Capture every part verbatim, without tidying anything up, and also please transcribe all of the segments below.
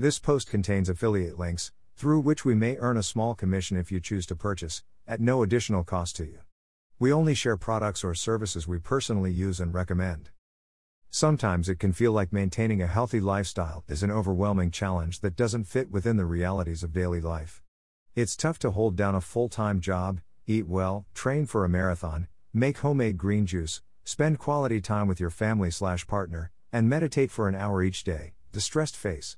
This post contains affiliate links, through which we may earn a small commission if you choose to purchase, at no additional cost to you. We only share products or services we personally use and recommend. Sometimes it can feel like maintaining a healthy lifestyle is an overwhelming challenge that doesn't fit within the realities of daily life. It's tough to hold down a full-time job, eat well, train for a marathon, make homemade green juice, spend quality time with your family/partner, and meditate for an hour each day. Distressed face.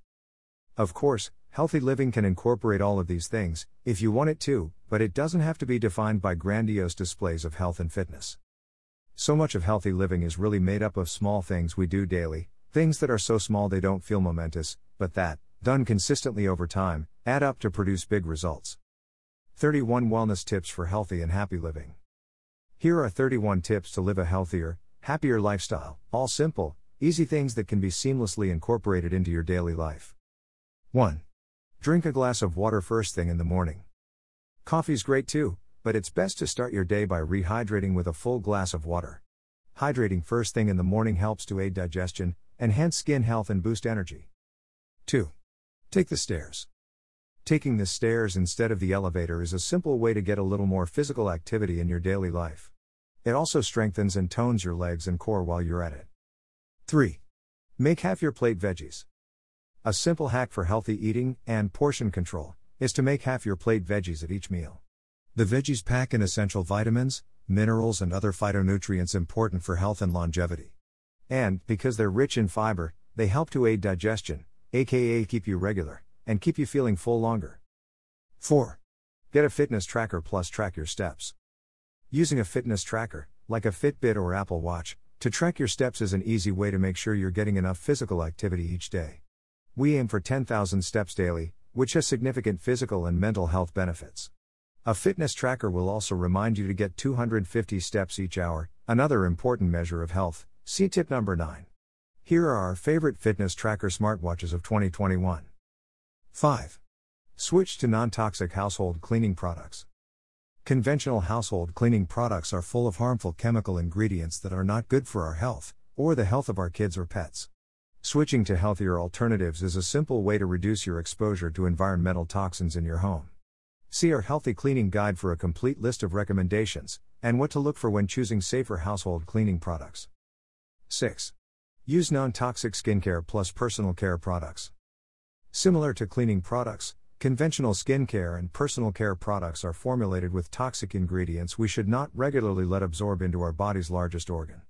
Of course, healthy living can incorporate all of these things, if you want it to, but it doesn't have to be defined by grandiose displays of health and fitness. So much of healthy living is really made up of small things we do daily, things that are so small they don't feel momentous, but that, done consistently over time, add up to produce big results. thirty-one Wellness Tips for Healthy and Happy Living. Here are thirty-one tips to live a healthier, happier lifestyle, all simple, easy things that can be seamlessly incorporated into your daily life. one. Drink a glass of water first thing in the morning. Coffee's great too, but it's best to start your day by rehydrating with a full glass of water. Hydrating first thing in the morning helps to aid digestion, enhance skin health and boost energy. two. Take the stairs. Taking the stairs instead of the elevator is a simple way to get a little more physical activity in your daily life. It also strengthens and tones your legs and core while you're at it. three. Make half your plate veggies. A simple hack for healthy eating and portion control is to make half your plate veggies at each meal. The veggies pack in essential vitamins, minerals and other phytonutrients important for health and longevity. And, because they're rich in fiber, they help to aid digestion, aka keep you regular, and keep you feeling full longer. four. Get a fitness tracker plus track your steps. Using a fitness tracker, like a Fitbit or Apple Watch, to track your steps is an easy way to make sure you're getting enough physical activity each day. We aim for ten thousand steps daily, which has significant physical and mental health benefits. A fitness tracker will also remind you to get two hundred fifty steps each hour, another important measure of health. See tip number nine. Here are our favorite fitness tracker smartwatches of twenty twenty-one. five. Switch to non-toxic household cleaning products. Conventional household cleaning products are full of harmful chemical ingredients that are not good for our health, or the health of our kids or pets. Switching to healthier alternatives is a simple way to reduce your exposure to environmental toxins in your home. See our healthy cleaning guide for a complete list of recommendations, and what to look for when choosing safer household cleaning products. six. Use non-toxic skincare plus personal care products. Similar to cleaning products, conventional skincare and personal care products are formulated with toxic ingredients we should not regularly let absorb into our body's largest organ.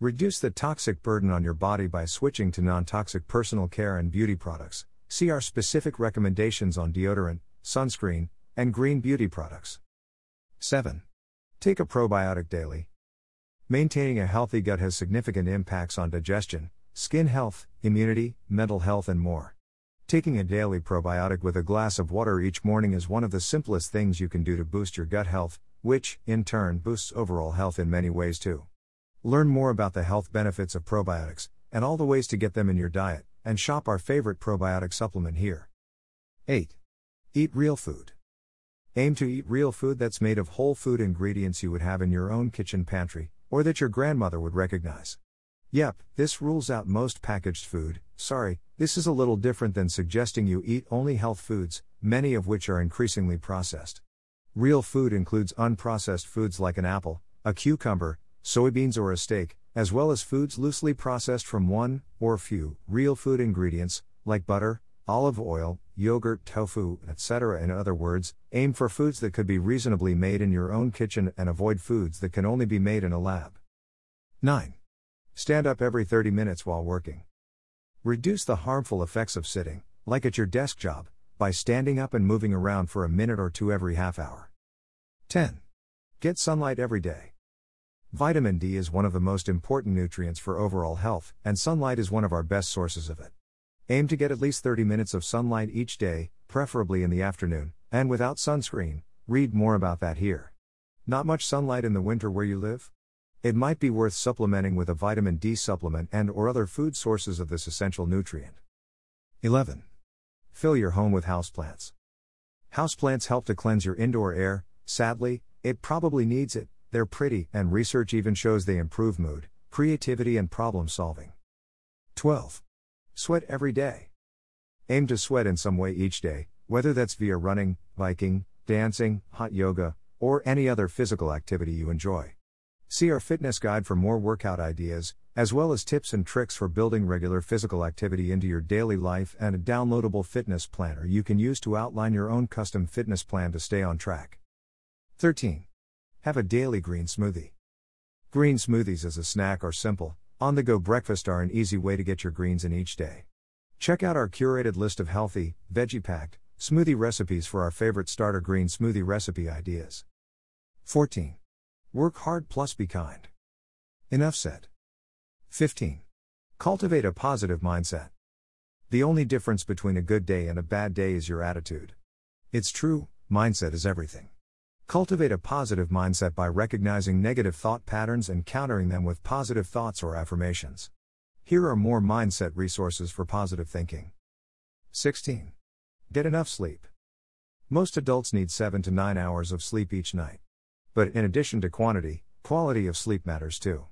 Reduce the toxic burden on your body by switching to non-toxic personal care and beauty products. See our specific recommendations on deodorant, sunscreen, and green beauty products. seven. Take a probiotic daily. Maintaining a healthy gut has significant impacts on digestion, skin health, immunity, mental health, and more. Taking a daily probiotic with a glass of water each morning is one of the simplest things you can do to boost your gut health, which, in turn, boosts overall health in many ways too. Learn more about the health benefits of probiotics, and all the ways to get them in your diet, and shop our favorite probiotic supplement here. eight. Eat real food. Aim to eat real food that's made of whole food ingredients you would have in your own kitchen pantry, or that your grandmother would recognize. Yep, this rules out most packaged food. Sorry, this is a little different than suggesting you eat only health foods, many of which are increasingly processed. Real food includes unprocessed foods like an apple, a cucumber, soybeans or a steak, as well as foods loosely processed from one, or few, real food ingredients, like butter, olive oil, yogurt, tofu, et cetera. In other words, aim for foods that could be reasonably made in your own kitchen and avoid foods that can only be made in a lab. nine. Stand up every thirty minutes while working. Reduce the harmful effects of sitting, like at your desk job, by standing up and moving around for a minute or two every half hour. ten. Get sunlight every day. Vitamin D is one of the most important nutrients for overall health, and sunlight is one of our best sources of it. Aim to get at least thirty minutes of sunlight each day, preferably in the afternoon, and without sunscreen. Read more about that here. Not much sunlight in the winter where you live? It might be worth supplementing with a vitamin D supplement and or other food sources of this essential nutrient. eleven. Fill your home with houseplants. Houseplants help to cleanse your indoor air. Sadly, it probably needs it. They're pretty, and research even shows they improve mood, creativity and problem solving. twelve. Sweat every day. Aim to sweat in some way each day, whether that's via running, biking, dancing, hot yoga, or any other physical activity you enjoy. See our fitness guide for more workout ideas, as well as tips and tricks for building regular physical activity into your daily life, and a downloadable fitness planner you can use to outline your own custom fitness plan to stay on track. thirteen. Have a daily green smoothie. Green smoothies as a snack or simple, on-the-go breakfast are an easy way to get your greens in each day. Check out our curated list of healthy, veggie-packed, smoothie recipes for our favorite starter green smoothie recipe ideas. fourteen. Work hard plus be kind. Enough said. fifteen. Cultivate a positive mindset. The only difference between a good day and a bad day is your attitude. It's true, mindset is everything. Cultivate a positive mindset by recognizing negative thought patterns and countering them with positive thoughts or affirmations. Here are more mindset resources for positive thinking. sixteen. Get enough sleep. Most adults need seven to nine hours of sleep each night. But in addition to quantity, quality of sleep matters too.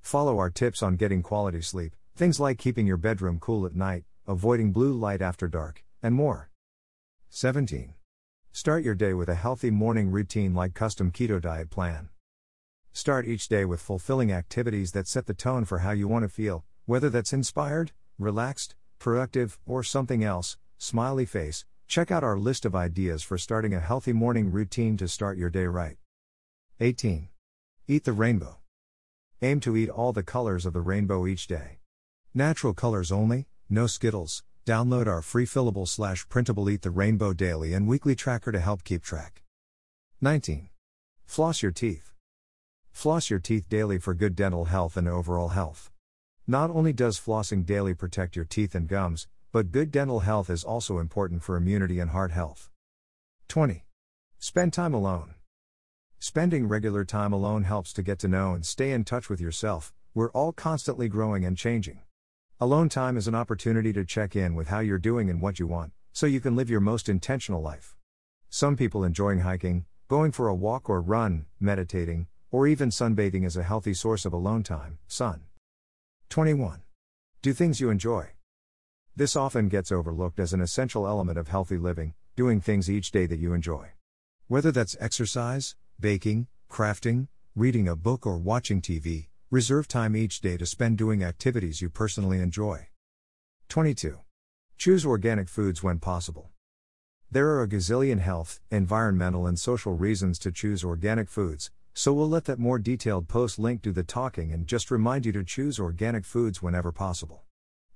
Follow our tips on getting quality sleep, things like keeping your bedroom cool at night, avoiding blue light after dark, and more. seventeen. Start your day with a healthy morning routine like custom keto diet plan. Start each day with fulfilling activities that set the tone for how you want to feel, whether that's inspired, relaxed, productive, or something else. Smiley face, check out our list of ideas for starting a healthy morning routine to start your day right. eighteen. Eat the rainbow. Aim to eat all the colors of the rainbow each day. Natural colors only, no Skittles. Download our free fillable slash printable Eat the Rainbow daily and weekly tracker to help keep track. nineteen. Floss your teeth. Floss your teeth daily for good dental health and overall health. Not only does flossing daily protect your teeth and gums, but good dental health is also important for immunity and heart health. twenty. Spend time alone. Spending regular time alone helps to get to know and stay in touch with yourself. We're all constantly growing and changing. Alone time is an opportunity to check in with how you're doing and what you want, so you can live your most intentional life. Some people enjoying hiking, going for a walk or run, meditating, or even sunbathing is a healthy source of alone time. Sun. twenty-one. Do things you enjoy. This often gets overlooked as an essential element of healthy living, doing things each day that you enjoy. Whether that's exercise, baking, crafting, reading a book, or watching T V, reserve time each day to spend doing activities you personally enjoy. twenty-two. Choose organic foods when possible. There are a gazillion health, environmental, and social reasons to choose organic foods, so we'll let that more detailed post link do the talking and just remind you to choose organic foods whenever possible.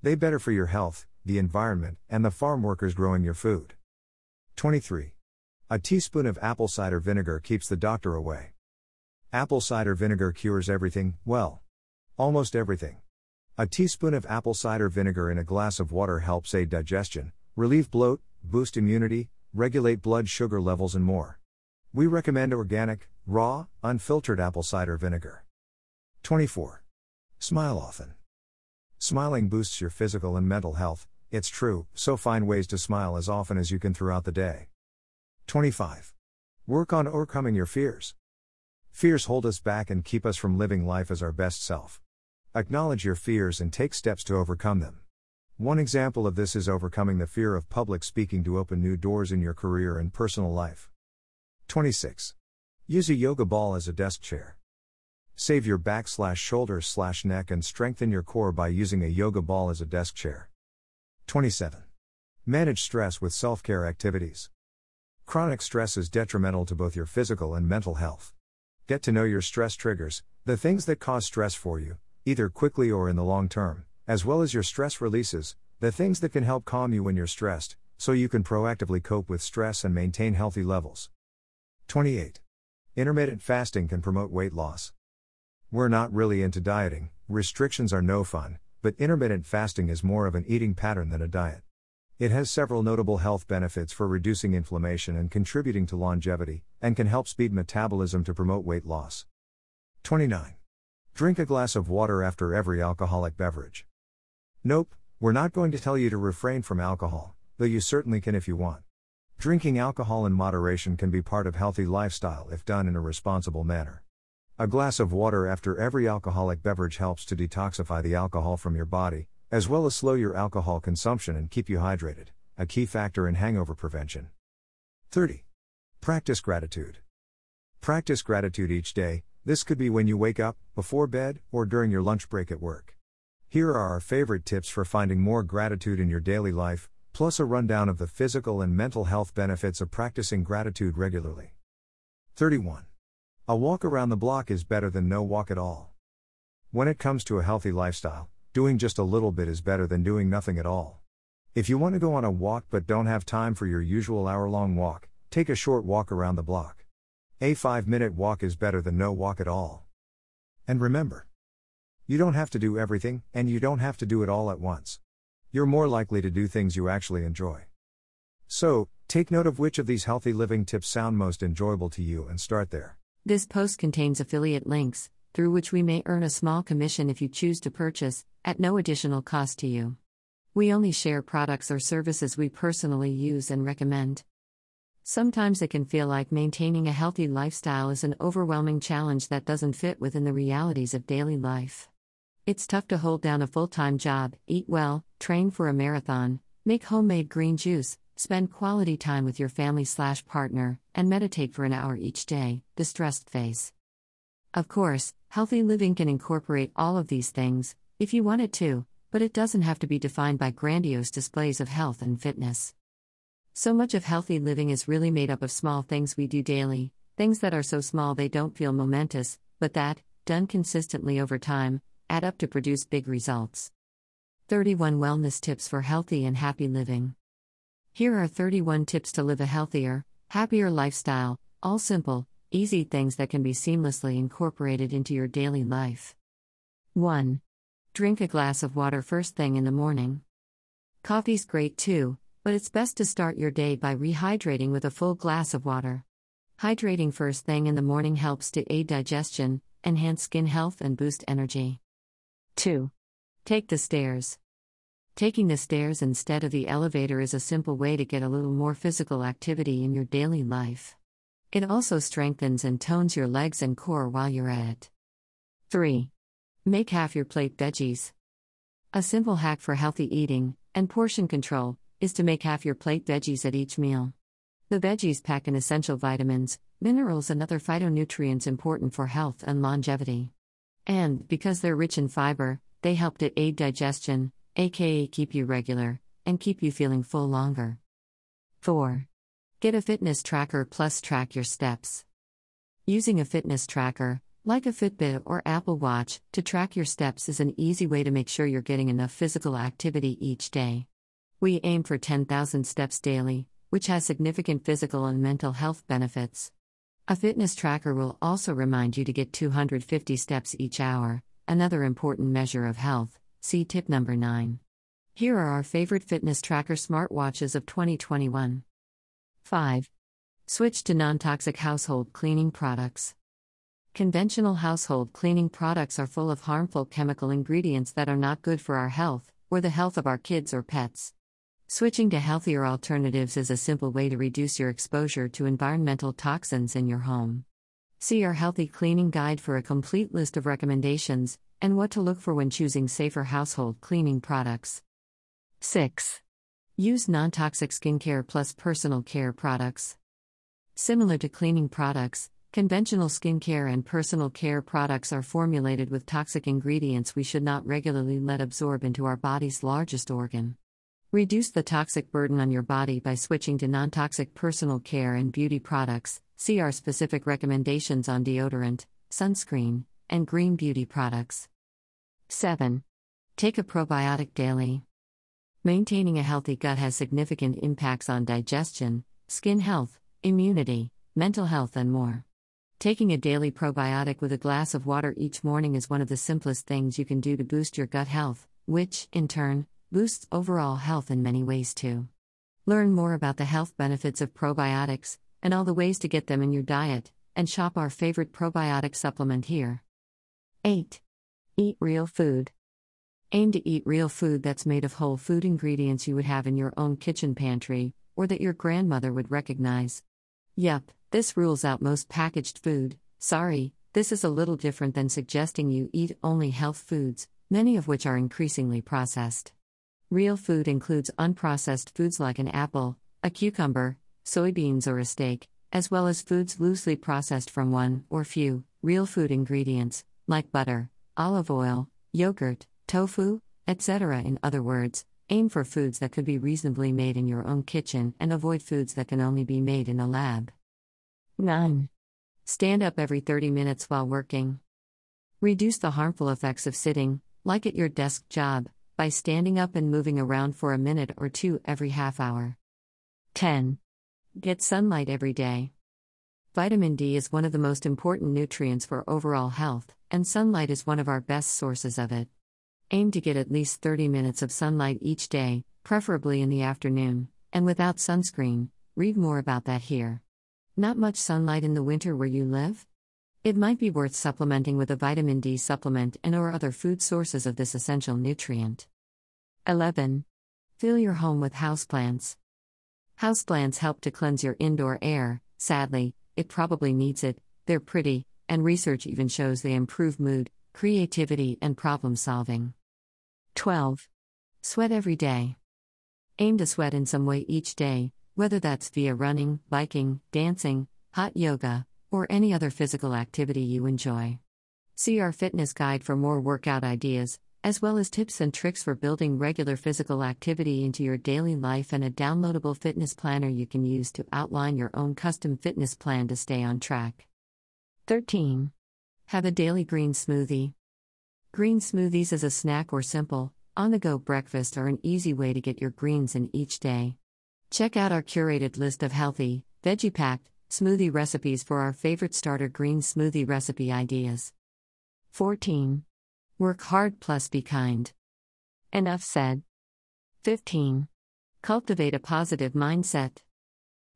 They're better for your health, the environment, and the farm workers growing your food. twenty-three. A teaspoon of apple cider vinegar keeps the doctor away. Apple cider vinegar cures everything, well, almost everything. A teaspoon of apple cider vinegar in a glass of water helps aid digestion, relieve bloat, boost immunity, regulate blood sugar levels, and more. We recommend organic, raw, unfiltered apple cider vinegar. twenty-four. Smile often. Smiling boosts your physical and mental health, it's true, so find ways to smile as often as you can throughout the day. twenty-five. Work on overcoming your fears. Fears hold us back and keep us from living life as our best self. Acknowledge your fears and take steps to overcome them. One example of this is overcoming the fear of public speaking to open new doors in your career and personal life. twenty-six. Use a yoga ball as a desk chair. Save your back slash shoulders slash neck and strengthen your core by using a yoga ball as a desk chair. twenty-seven. Manage stress with self-care activities. Chronic stress is detrimental to both your physical and mental health. Get to know your stress triggers, the things that cause stress for you, either quickly or in the long term, as well as your stress releases, the things that can help calm you when you're stressed, so you can proactively cope with stress and maintain healthy levels. twenty-eight. Intermittent fasting can promote weight loss. We're not really into dieting, restrictions are no fun, but intermittent fasting is more of an eating pattern than a diet. It has several notable health benefits for reducing inflammation and contributing to longevity, and can help speed metabolism to promote weight loss. twenty-nine. Drink a glass of water after every alcoholic beverage. Nope, we're not going to tell you to refrain from alcohol, though you certainly can if you want. Drinking alcohol in moderation can be part of healthy lifestyle if done in a responsible manner. A glass of water after every alcoholic beverage helps to detoxify the alcohol from your body, as well as slow your alcohol consumption and keep you hydrated, a key factor in hangover prevention. thirty. Practice gratitude. Practice gratitude each day. This could be when you wake up, before bed, or during your lunch break at work. Here are our favorite tips for finding more gratitude in your daily life, plus a rundown of the physical and mental health benefits of practicing gratitude regularly. thirty-one. A walk around the block is better than no walk at all. When it comes to a healthy lifestyle, doing just a little bit is better than doing nothing at all. If you want to go on a walk but don't have time for your usual hour-long walk, take a short walk around the block. A five-minute walk is better than no walk at all. And remember, you don't have to do everything, and you don't have to do it all at once. You're more likely to do things you actually enjoy. So, take note of which of these healthy living tips sound most enjoyable to you and start there. This post contains affiliate links, through which we may earn a small commission if you choose to purchase, at no additional cost to you. We only share products or services we personally use and recommend. Sometimes it can feel like maintaining a healthy lifestyle is an overwhelming challenge that doesn't fit within the realities of daily life. It's tough to hold down a full-time job, eat well, train for a marathon, make homemade green juice, spend quality time with your family/partner, and meditate for an hour each day, the stressed face. Of course, healthy living can incorporate all of these things, if you want it to, but it doesn't have to be defined by grandiose displays of health and fitness. So much of healthy living is really made up of small things we do daily, things that are so small they don't feel momentous, but that, done consistently over time, add up to produce big results. thirty-one Wellness Tips for Healthy and Happy Living. Here are thirty-one tips to live a healthier, happier lifestyle, all simple, easy things that can be seamlessly incorporated into your daily life. one. Drink a glass of water first thing in the morning. Coffee's great too, but it's best to start your day by rehydrating with a full glass of water. Hydrating first thing in the morning helps to aid digestion, enhance skin health, and boost energy. two. Take the stairs. Taking the stairs instead of the elevator is a simple way to get a little more physical activity in your daily life. It also strengthens and tones your legs and core while you're at it. three. Make half your plate veggies. A simple hack for healthy eating, and portion control, is to make half your plate veggies at each meal. The veggies pack in essential vitamins, minerals, and other phytonutrients important for health and longevity. And, because they're rich in fiber, they help to aid digestion, aka keep you regular, and keep you feeling full longer. four. Get a fitness tracker plus track your steps. Using a fitness tracker, like a Fitbit or Apple Watch, to track your steps is an easy way to make sure you're getting enough physical activity each day. We aim for ten thousand steps daily, which has significant physical and mental health benefits. A fitness tracker will also remind you to get two hundred fifty steps each hour, another important measure of health, see tip number nine. Here are our favorite fitness tracker smartwatches of twenty twenty-one. five. Switch to non-toxic household cleaning products. Conventional household cleaning products are full of harmful chemical ingredients that are not good for our health, or the health of our kids or pets. Switching to healthier alternatives is a simple way to reduce your exposure to environmental toxins in your home. See our healthy cleaning guide for a complete list of recommendations, and what to look for when choosing safer household cleaning products. six. Use non-toxic skincare plus personal care products. Similar to cleaning products, conventional skincare and personal care products are formulated with toxic ingredients we should not regularly let absorb into our body's largest organ. Reduce the toxic burden on your body by switching to non-toxic personal care and beauty products. See our specific recommendations on deodorant, sunscreen, and green beauty products. seven. Take a probiotic daily. Maintaining a healthy gut has significant impacts on digestion, skin health, immunity, mental health, and more. Taking a daily probiotic with a glass of water each morning is one of the simplest things you can do to boost your gut health, which, in turn, boosts overall health in many ways too. Learn more about the health benefits of probiotics, and all the ways to get them in your diet, and shop our favorite probiotic supplement here. eight. Eat real food. Aim to eat real food that's made of whole food ingredients you would have in your own kitchen pantry, or that your grandmother would recognize. Yup, this rules out most packaged food. Sorry, this is a little different than suggesting you eat only health foods, many of which are increasingly processed. Real food includes unprocessed foods like an apple, a cucumber, soybeans or a steak, as well as foods loosely processed from one or few real food ingredients, like butter, olive oil, yogurt, tofu, et cetera. In other words, aim for foods that could be reasonably made in your own kitchen and avoid foods that can only be made in a lab. nine. Stand up every thirty minutes while working. Reduce the harmful effects of sitting, like at your desk job, by standing up and moving around for a minute or two every half hour. ten. Get sunlight every day. Vitamin D is one of the most important nutrients for overall health, and sunlight is one of our best sources of it. Aim to get at least thirty minutes of sunlight each day, preferably in the afternoon, and without sunscreen. Read more about that here. Not much sunlight in the winter where you live? It might be worth supplementing with a vitamin D supplement and/or other food sources of this essential nutrient. eleven. Fill your home with houseplants. Houseplants help to cleanse your indoor air. Sadly, it probably needs it. They're pretty, and research even shows they improve mood, creativity, and problem solving. twelve. Sweat every day. Aim to sweat in some way each day, whether that's via running, biking, dancing, hot yoga, or any other physical activity you enjoy. See our fitness guide for more workout ideas, as well as tips and tricks for building regular physical activity into your daily life, and a downloadable fitness planner you can use to outline your own custom fitness plan to stay on track. thirteen. Have a daily green smoothie. Green smoothies as a snack or simple, on-the-go breakfast are an easy way to get your greens in each day. Check out our curated list of healthy, veggie-packed, smoothie recipes for our favorite starter green smoothie recipe ideas. fourteen. Work hard plus be kind. Enough said. fifteen. Cultivate a positive mindset.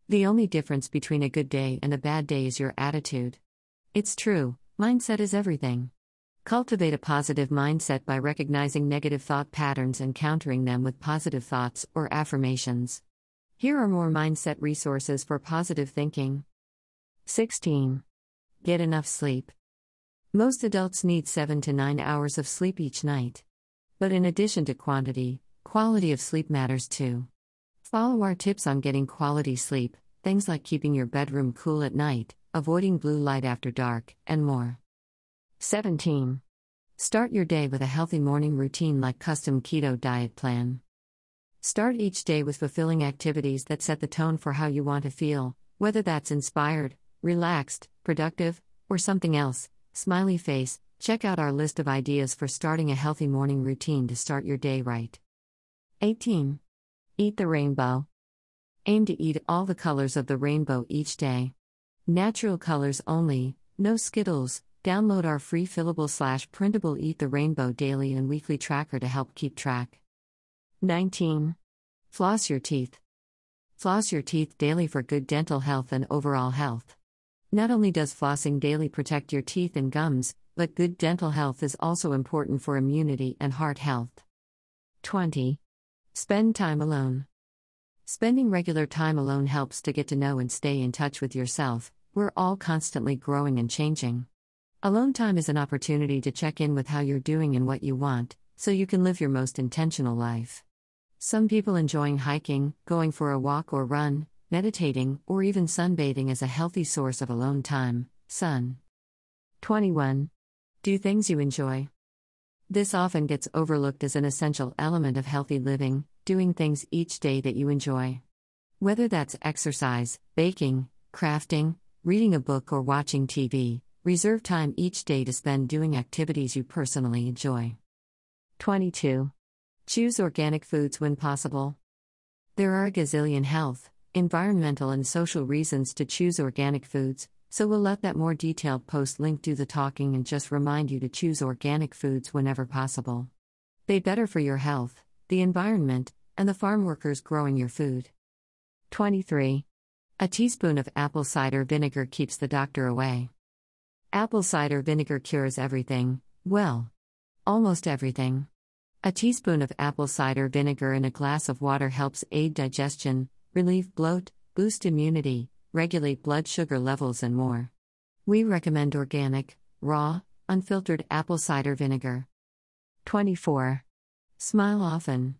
The only difference between a good day and a bad day is your attitude. It's true, mindset is everything. Cultivate a positive mindset by recognizing negative thought patterns and countering them with positive thoughts or affirmations. Here are more mindset resources for positive thinking. sixteen. Get enough sleep. Most adults need seven to nine hours of sleep each night. But in addition to quantity, quality of sleep matters too. Follow our tips on getting quality sleep, things like keeping your bedroom cool at night, avoiding blue light after dark, and more. seventeen. Start your day with a healthy morning routine like custom keto diet plan. Start each day with fulfilling activities that set the tone for how you want to feel, whether that's inspired, relaxed, productive, or something else. Smiley face, check out our list of ideas for starting a healthy morning routine to start your day right. eighteen. Eat the rainbow. Aim to eat all the colors of the rainbow each day. Natural colors only, no Skittles. Download our free fillable slash printable Eat the Rainbow daily and weekly tracker to help keep track. nineteen. Floss your teeth. Floss your teeth daily for good dental health and overall health. Not only does flossing daily protect your teeth and gums, but good dental health is also important for immunity and heart health. twenty. Spend time alone. Spending regular time alone helps to get to know and stay in touch with yourself. We're all constantly growing and changing. Alone time is an opportunity to check in with how you're doing and what you want, so you can live your most intentional life. Some people enjoy hiking, going for a walk or run, meditating, or even sunbathing as a healthy source of alone time. Sun. twenty-one. Do things you enjoy. This often gets overlooked as an essential element of healthy living, doing things each day that you enjoy. Whether that's exercise, baking, crafting, reading a book or watching T V, reserve time each day to spend doing activities you personally enjoy. twenty-two. Choose organic foods when possible. There are a gazillion health, environmental, and social reasons to choose organic foods, so we'll let that more detailed post link do the talking and just remind you to choose organic foods whenever possible. They're better for your health, the environment, and the farm workers growing your food. twenty-three. A teaspoon of apple cider vinegar keeps the doctor away. Apple cider vinegar cures everything, well, almost everything. A teaspoon of apple cider vinegar in a glass of water helps aid digestion, relieve bloat, boost immunity, regulate blood sugar levels, and more. We recommend organic, raw, unfiltered apple cider vinegar. twenty-four. Smile often.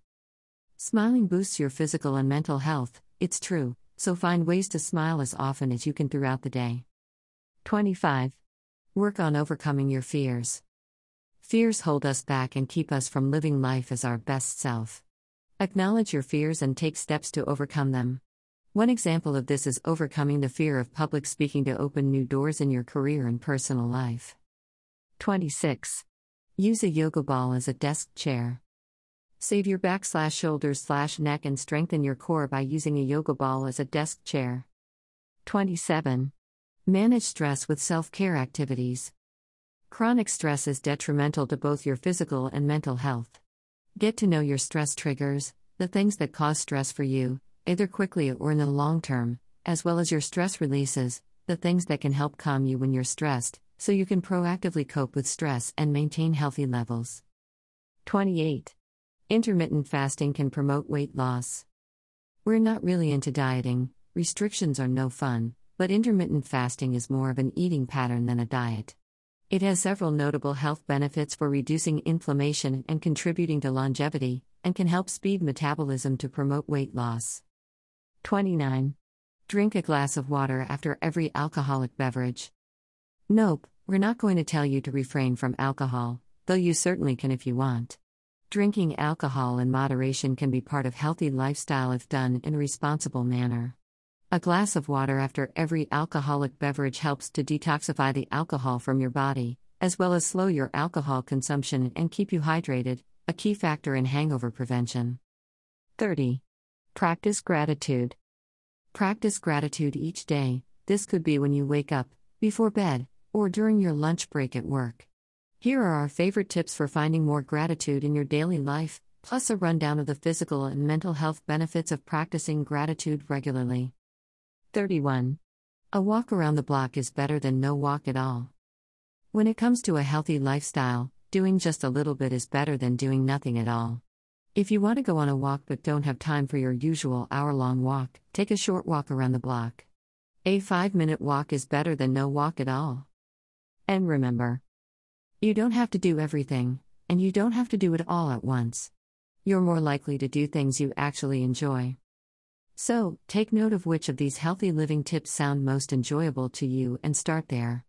Smiling boosts your physical and mental health, it's true, so find ways to smile as often as you can throughout the day. twenty-five. Work on overcoming your fears. Fears hold us back and keep us from living life as our best self. Acknowledge your fears and take steps to overcome them. One example of this is overcoming the fear of public speaking to open new doors in your career and personal life. twenty-six. Use a yoga ball as a desk chair. Save your back slash shoulders slash neck and strengthen your core by using a yoga ball as a desk chair. twenty-seven. Manage stress with self-care activities. Chronic stress is detrimental to both your physical and mental health. Get to know your stress triggers, the things that cause stress for you, either quickly or in the long term, as well as your stress releases, the things that can help calm you when you're stressed, so you can proactively cope with stress and maintain healthy levels. twenty-eight. Intermittent fasting can promote weight loss. We're not really into dieting, restrictions are no fun, but intermittent fasting is more of an eating pattern than a diet. It has several notable health benefits for reducing inflammation and contributing to longevity, and can help speed metabolism to promote weight loss. twenty-nine. Drink a glass of water after every alcoholic beverage. Nope, we're not going to tell you to refrain from alcohol, though you certainly can if you want. Drinking alcohol in moderation can be part of healthy lifestyle if done in a responsible manner. A glass of water after every alcoholic beverage helps to detoxify the alcohol from your body, as well as slow your alcohol consumption and keep you hydrated, a key factor in hangover prevention. thirty. Practice gratitude. Practice gratitude each day. This could be when you wake up, before bed, or during your lunch break at work. Here are our favorite tips for finding more gratitude in your daily life, plus a rundown of the physical and mental health benefits of practicing gratitude regularly. thirty-one. A walk around the block is better than no walk at all. When it comes to a healthy lifestyle, doing just a little bit is better than doing nothing at all. If you want to go on a walk but don't have time for your usual hour-long walk, take a short walk around the block. A five-minute walk is better than no walk at all. And remember, you don't have to do everything, and you don't have to do it all at once. You're more likely to do things you actually enjoy. So, take note of which of these healthy living tips sound most enjoyable to you and start there.